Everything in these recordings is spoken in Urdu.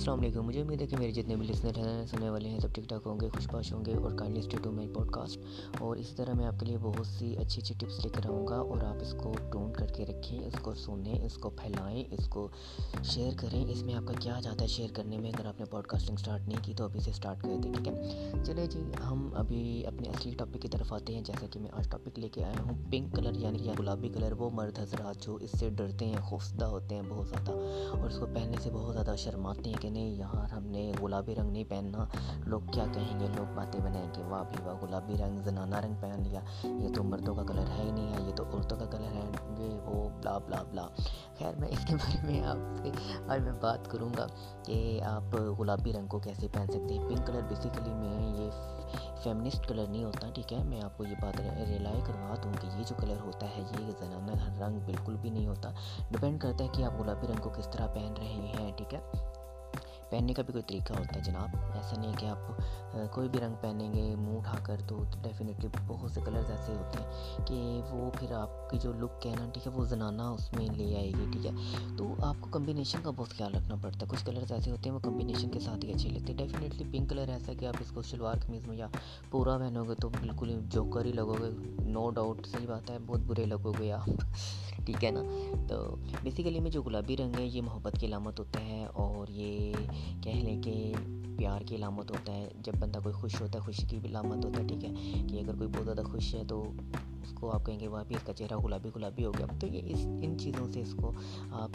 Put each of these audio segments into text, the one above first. السلام علیکم، مجھے امید ہے کہ میرے جتنے بھی لسنر ہیں سننے والے ہیں سب ٹھیک ٹھاک ہوں گے، خوش باش ہوں گے اور kindly stay to my podcast. اور اسی طرح میں آپ کے لیے بہت سی اچھی اچھی ٹپس لے کر آؤں گا، اور آپ اس کو ڈونٹ کر کے رکھیں، اس کو سنیں، اس کو پھیلائیں، اس کو شیئر کریں۔ اس میں آپ کا کیا جاتا ہے شیئر کرنے میں؟ اگر آپ نے پوڈ کاسٹنگ اسٹارٹ نہیں کی تو ابھی سے اسٹارٹ کر دیں، ٹھیک ہے؟ چلے جی، ہم ابھی اپنے اصلی ٹاپک کی طرف آتے ہیں، جیسا کہ میں آج ٹاپک لے کے آیا ہوں پنک کلر، یعنی کہ گلابی کلر، وہ مرد حضرات جو اس سے ڈرتے ہیں، خوفزدہ ہوتے ہیں بہت زیادہ، اور اس کو پہننے سے بہت زیادہ شرماتے ہیں کہ نہیں یار ہم نے گلابی رنگ نہیں پہننا، لوگ کیا کہیں گے، لوگ باتیں بنائیں گے، واہ بھی واہ گلابی رنگ، زنانہ رنگ پہن لیا، یہ تو مردوں کا کلر ہے ہی نہیں ہے، یہ تو عورتوں کا کلر ہے، یہ وہ بلا بلا بلا۔ خیر، میں اس کے بارے میں آپ سے آج میں بات کروں گا کہ آپ گلابی رنگ کو کیسے پہن سکتے ہیں۔ پنک کلر بیسیکلی میں یہ فیمنسٹ کلر نہیں ہوتا، ٹھیک ہے؟ میں آپ کو یہ بات ریلائی کروا دوں کہ یہ جو کلر ہوتا ہے یہ زنانہ رنگ بالکل بھی نہیں ہوتا۔ ڈپینڈ کرتا ہے کہ آپ گلابی رنگ کو کس طرح پہن رہے ہیں، ٹھیک ہے؟ پہننے کا بھی کوئی طریقہ ہوتا ہے جناب، ایسا نہیں کہ آپ کوئی بھی رنگ پہنیں گے منہ اٹھا کر، تو ڈیفینیٹلی بہت سے کلرز ایسے ہوتے ہیں کہ وہ پھر آپ کی جو لک ہے نا، ٹھیک ہے، وہ زنانہ اس میں لے آئے گی، ٹھیک ہے؟ تو آپ کو کمبینیشن کا بہت خیال رکھنا پڑتا ہے، کچھ کلرز ایسے ہوتے ہیں وہ کمبینیشن کے ساتھ ہی اچھے لگتے ہیں۔ ڈیفینیٹلی پنک کلر ایسا کہ آپ اس کو شلوار قمیض میں یا پورا پہنو گے تو بالکل جوکر ہی لگو گے، نو ڈاؤٹ، صحیح بات ہے، بہت برے لگو گے آپ، ٹھیک ہے نا؟ تو بیسیکلی میں جو گلابی رنگ ہے یہ محبت کی علامت ہوتا ہے، اور یہ کہہ لیں کہ پیار کی علامت ہوتا ہے، جب بندہ کوئی خوش ہوتا ہے خوشی کی بھی علامت ہوتا ہے، ٹھیک ہے؟ کہ اگر کوئی بہت زیادہ خوش ہے تو اس کو آپ کہیں گے وہاں بھی اس کا چہرہ گلابی گلابی ہو گیا، تو یہ ان چیزوں سے اس کو آپ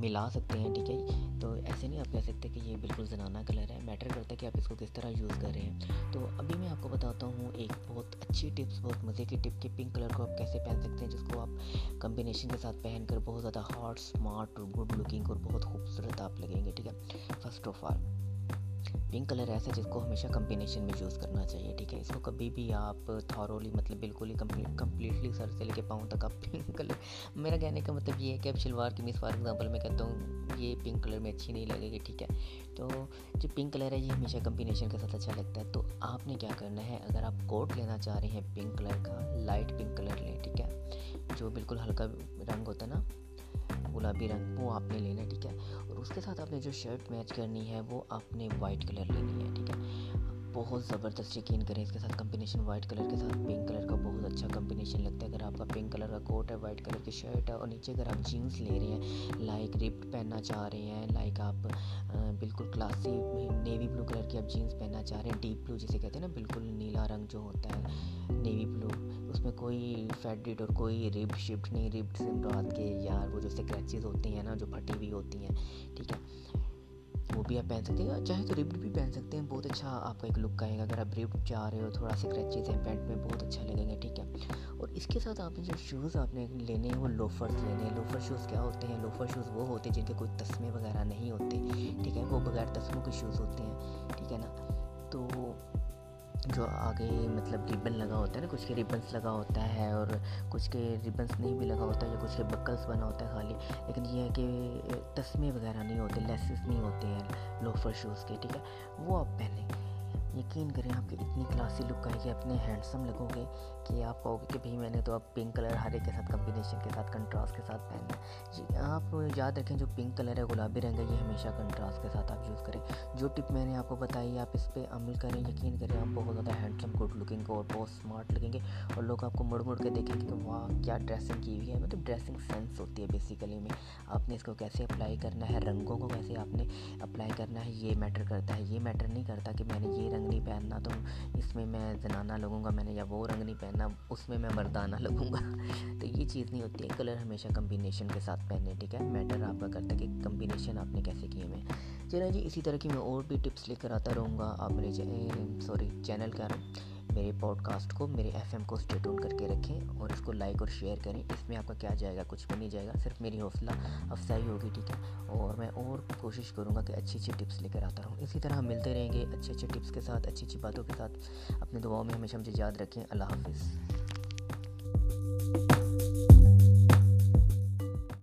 ملا سکتے ہیں، ٹھیک ہے؟ تو ایسے نہیں آپ کہہ سکتے کہ یہ بالکل زنانہ کلر ہے، میٹر کرتا ہے کہ آپ اس کو کس طرح یوز کر رہے ہیں۔ تو ابھی میں آپ کو بتاتا ہوں ایک بہت اچھی ٹپس، بہت مزے کی ٹپ کہ پنک کلر کو آپ کیسے پہن سکتے ہیں، جس کو آپ کمبینیشن کے ساتھ پہن کر بہت زیادہ ہاٹ، اسمارٹ اور گڈ لکنگ اور بہت خوبصورت آپ لگیں گے، ٹھیک ہے؟ First of all pink colour ایسا جس کو ہمیشہ کمبینیشن میں یوز کرنا چاہیے، ٹھیک ہے؟ اس کو کبھی بھی آپ تھارولی، مطلب بالکل ہی کمپلیٹلی سر سے لے کے پاؤں تک آپ پنک کلر، میرا کہنے کا مطلب یہ ہے کہ آپ شلوار قمیص فار ایگزامپل میں کہتا ہوں یہ پنک کلر میں اچھی نہیں لگے گی، ٹھیک ہے؟ تو جو پنک کلر ہے یہ ہمیشہ کمبینیشن کے ساتھ اچھا لگتا ہے۔ تو آپ نے کیا کرنا ہے، اگر آپ کوٹ لینا چاہ رہے ہیں پنک کلر کا، لائٹ پنک کلر لیں، ٹھیک ہے؟ جو بالکل ہلکا رنگ ہوتا ہے نا گلابی رنگ، وہ آپ نے لینا ہے، ٹھیک ہے؟ اور اس کے ساتھ آپ نے جو شرٹ میچ کرنی ہے وہ آپ نے وائٹ کلر لینی ہے، ٹھیک ہے؟ بہت زبردست یقین کریں اس کے ساتھ کمبینیشن وائٹ کلر کے ساتھ پنک کلر کا بہت اچھا کمبینیشن لگتا ہے۔ اگر آپ کا پنک کلر کا کوٹ ہے، وائٹ کلر کی شرٹ ہے، اور نیچے اگر آپ جینس لے رہے ہیں، لائک رپڈ پہننا چاہ رہے ہیں، لائک آپ بالکل کلاسی نیوی بلو کلر کی آپ جینس پہننا چاہ رہے ہیں، ڈیپ بلو جسے کہتے ہیں نا، بالکل نیلا رنگ جو ہوتا ہے نیوی بلو، اس میں کوئی فیڈڈ اور کوئی ربڈ شپڈ نہیں، ربڈ سے مراد کے یار وہ جو اسکریچز ہوتی ہیں نا، جو پھٹی ہوئی ہوتی ہیں، ٹھیک ہے؟ وہ بھی آپ پہن سکتے ہیں، چاہے تو ربڈ بھی پہن سکتے ہیں، بہت اچھا آپ کا ایک لک آئے گا اگر آپ ربڈ چاہ رہے ہو، تھوڑا اسکریچز ہیں پینٹ میں، بہت اچھا لگیں گے، ٹھیک ہے؟ اور اس کے ساتھ آپ نے جو شوز آپ نے لینے ہیں وہ لوفرز لینے ہیں۔ لوفر شوز کیا ہوتے ہیں؟ لوفر شوز وہ ہوتے ہیں جن کے کوئی تسمے وغیرہ نہیں ہوتے، ٹھیک ہے؟ وہ بغیر تسموں کے شوز ہوتے ہیں، ٹھیک ہے نا؟ تو جو آگے مطلب ربن لگا ہوتا ہے نا، کچھ کے ربنس لگا ہوتا ہے اور کچھ کے ربنس نہیں بھی لگا ہوتا ہے، یا کچھ کے بکلس بنا ہوتا ہے خالی، لیکن یہ ہے کہ تسمے وغیرہ نہیں ہوتے، لیسز نہیں ہوتے ہیں لوفر شوز کے، ٹھیک ہے؟ وہ آپ پہنیں، یقین کریں آپ کی اتنی کلاسی لک آئے گی، اتنے ہینڈسم لگو گے کہ آپ کہو گے کہ بھائی میں نے تو اب پنک کلر ہر ایک کے ساتھ کمبینیشن کے ساتھ کنٹراسٹ کے ساتھ پہننا ہے۔ جی آپ یاد رکھیں جو پنک کلر ہے گلابی رنگ ہے یہ ہمیشہ کنٹراسٹ کے ساتھ آپ یوز کریں۔ جو ٹپ میں نے آپ کو بتائی آپ اس پہ عمل کریں، یقین کریں آپ بہت زیادہ ہینڈسم، گڈ لکنگ اور بہت اسمارٹ لگیں گے، اور لوگ آپ کو مڑ مڑ کے دیکھیں گے کہ واہ کیا ڈریسنگ کی ہوئی ہے، مطلب ڈریسنگ سینس ہوتی ہے بیسیکلی میں، آپ نے اس کو کیسے اپلائی کرنا ہے، رنگوں کو کیسے آپ نے اپلائی کرنا ہے یہ میٹر کرتا ہے۔ یہ میٹر نہیں کرتا کہ میں نے یہ رنگ نہیں پہننا تو اس میں میں زنانہ لگوں گا، میں نے یا وہ رنگ نہیں پہننا اس میں میں مردانہ لگوں گا، تو یہ چیز نہیں ہوتی ہے، کلر ہمیشہ کمبینیشن کے ساتھ پہنے، ٹھیک ہے؟ میٹر آپ کا کرتا ہے کہ کمبینیشن آپ نے کیسے کیے میں۔ چلیں جی، اسی طرح کی میں اور بھی ٹپس لے کر آتا رہوں گا، آپ میرے چینل کہہ رہا ہوں، میرے پوڈ کاسٹ کو، میرے ایف ایم کو اسٹے ٹون کر کے رکھیں اور اس کو لائک اور شیئر کریں۔ اس میں آپ کا کیا جائے گا؟ کچھ بھی نہیں جائے گا، صرف میری حوصلہ افزائی ہوگی، ٹھیک ہے؟ اور میں اور کوشش کروں گا کہ اچھی اچھی ٹپس لے کر آتا رہوں۔ اسی طرح ہم ملتے رہیں گے اچھے اچھے ٹپس کے ساتھ، اچھی اچھی باتوں کے ساتھ۔ اپنے دعاؤں میں ہمیشہ مجھے یاد رکھیں۔ اللہ حافظ۔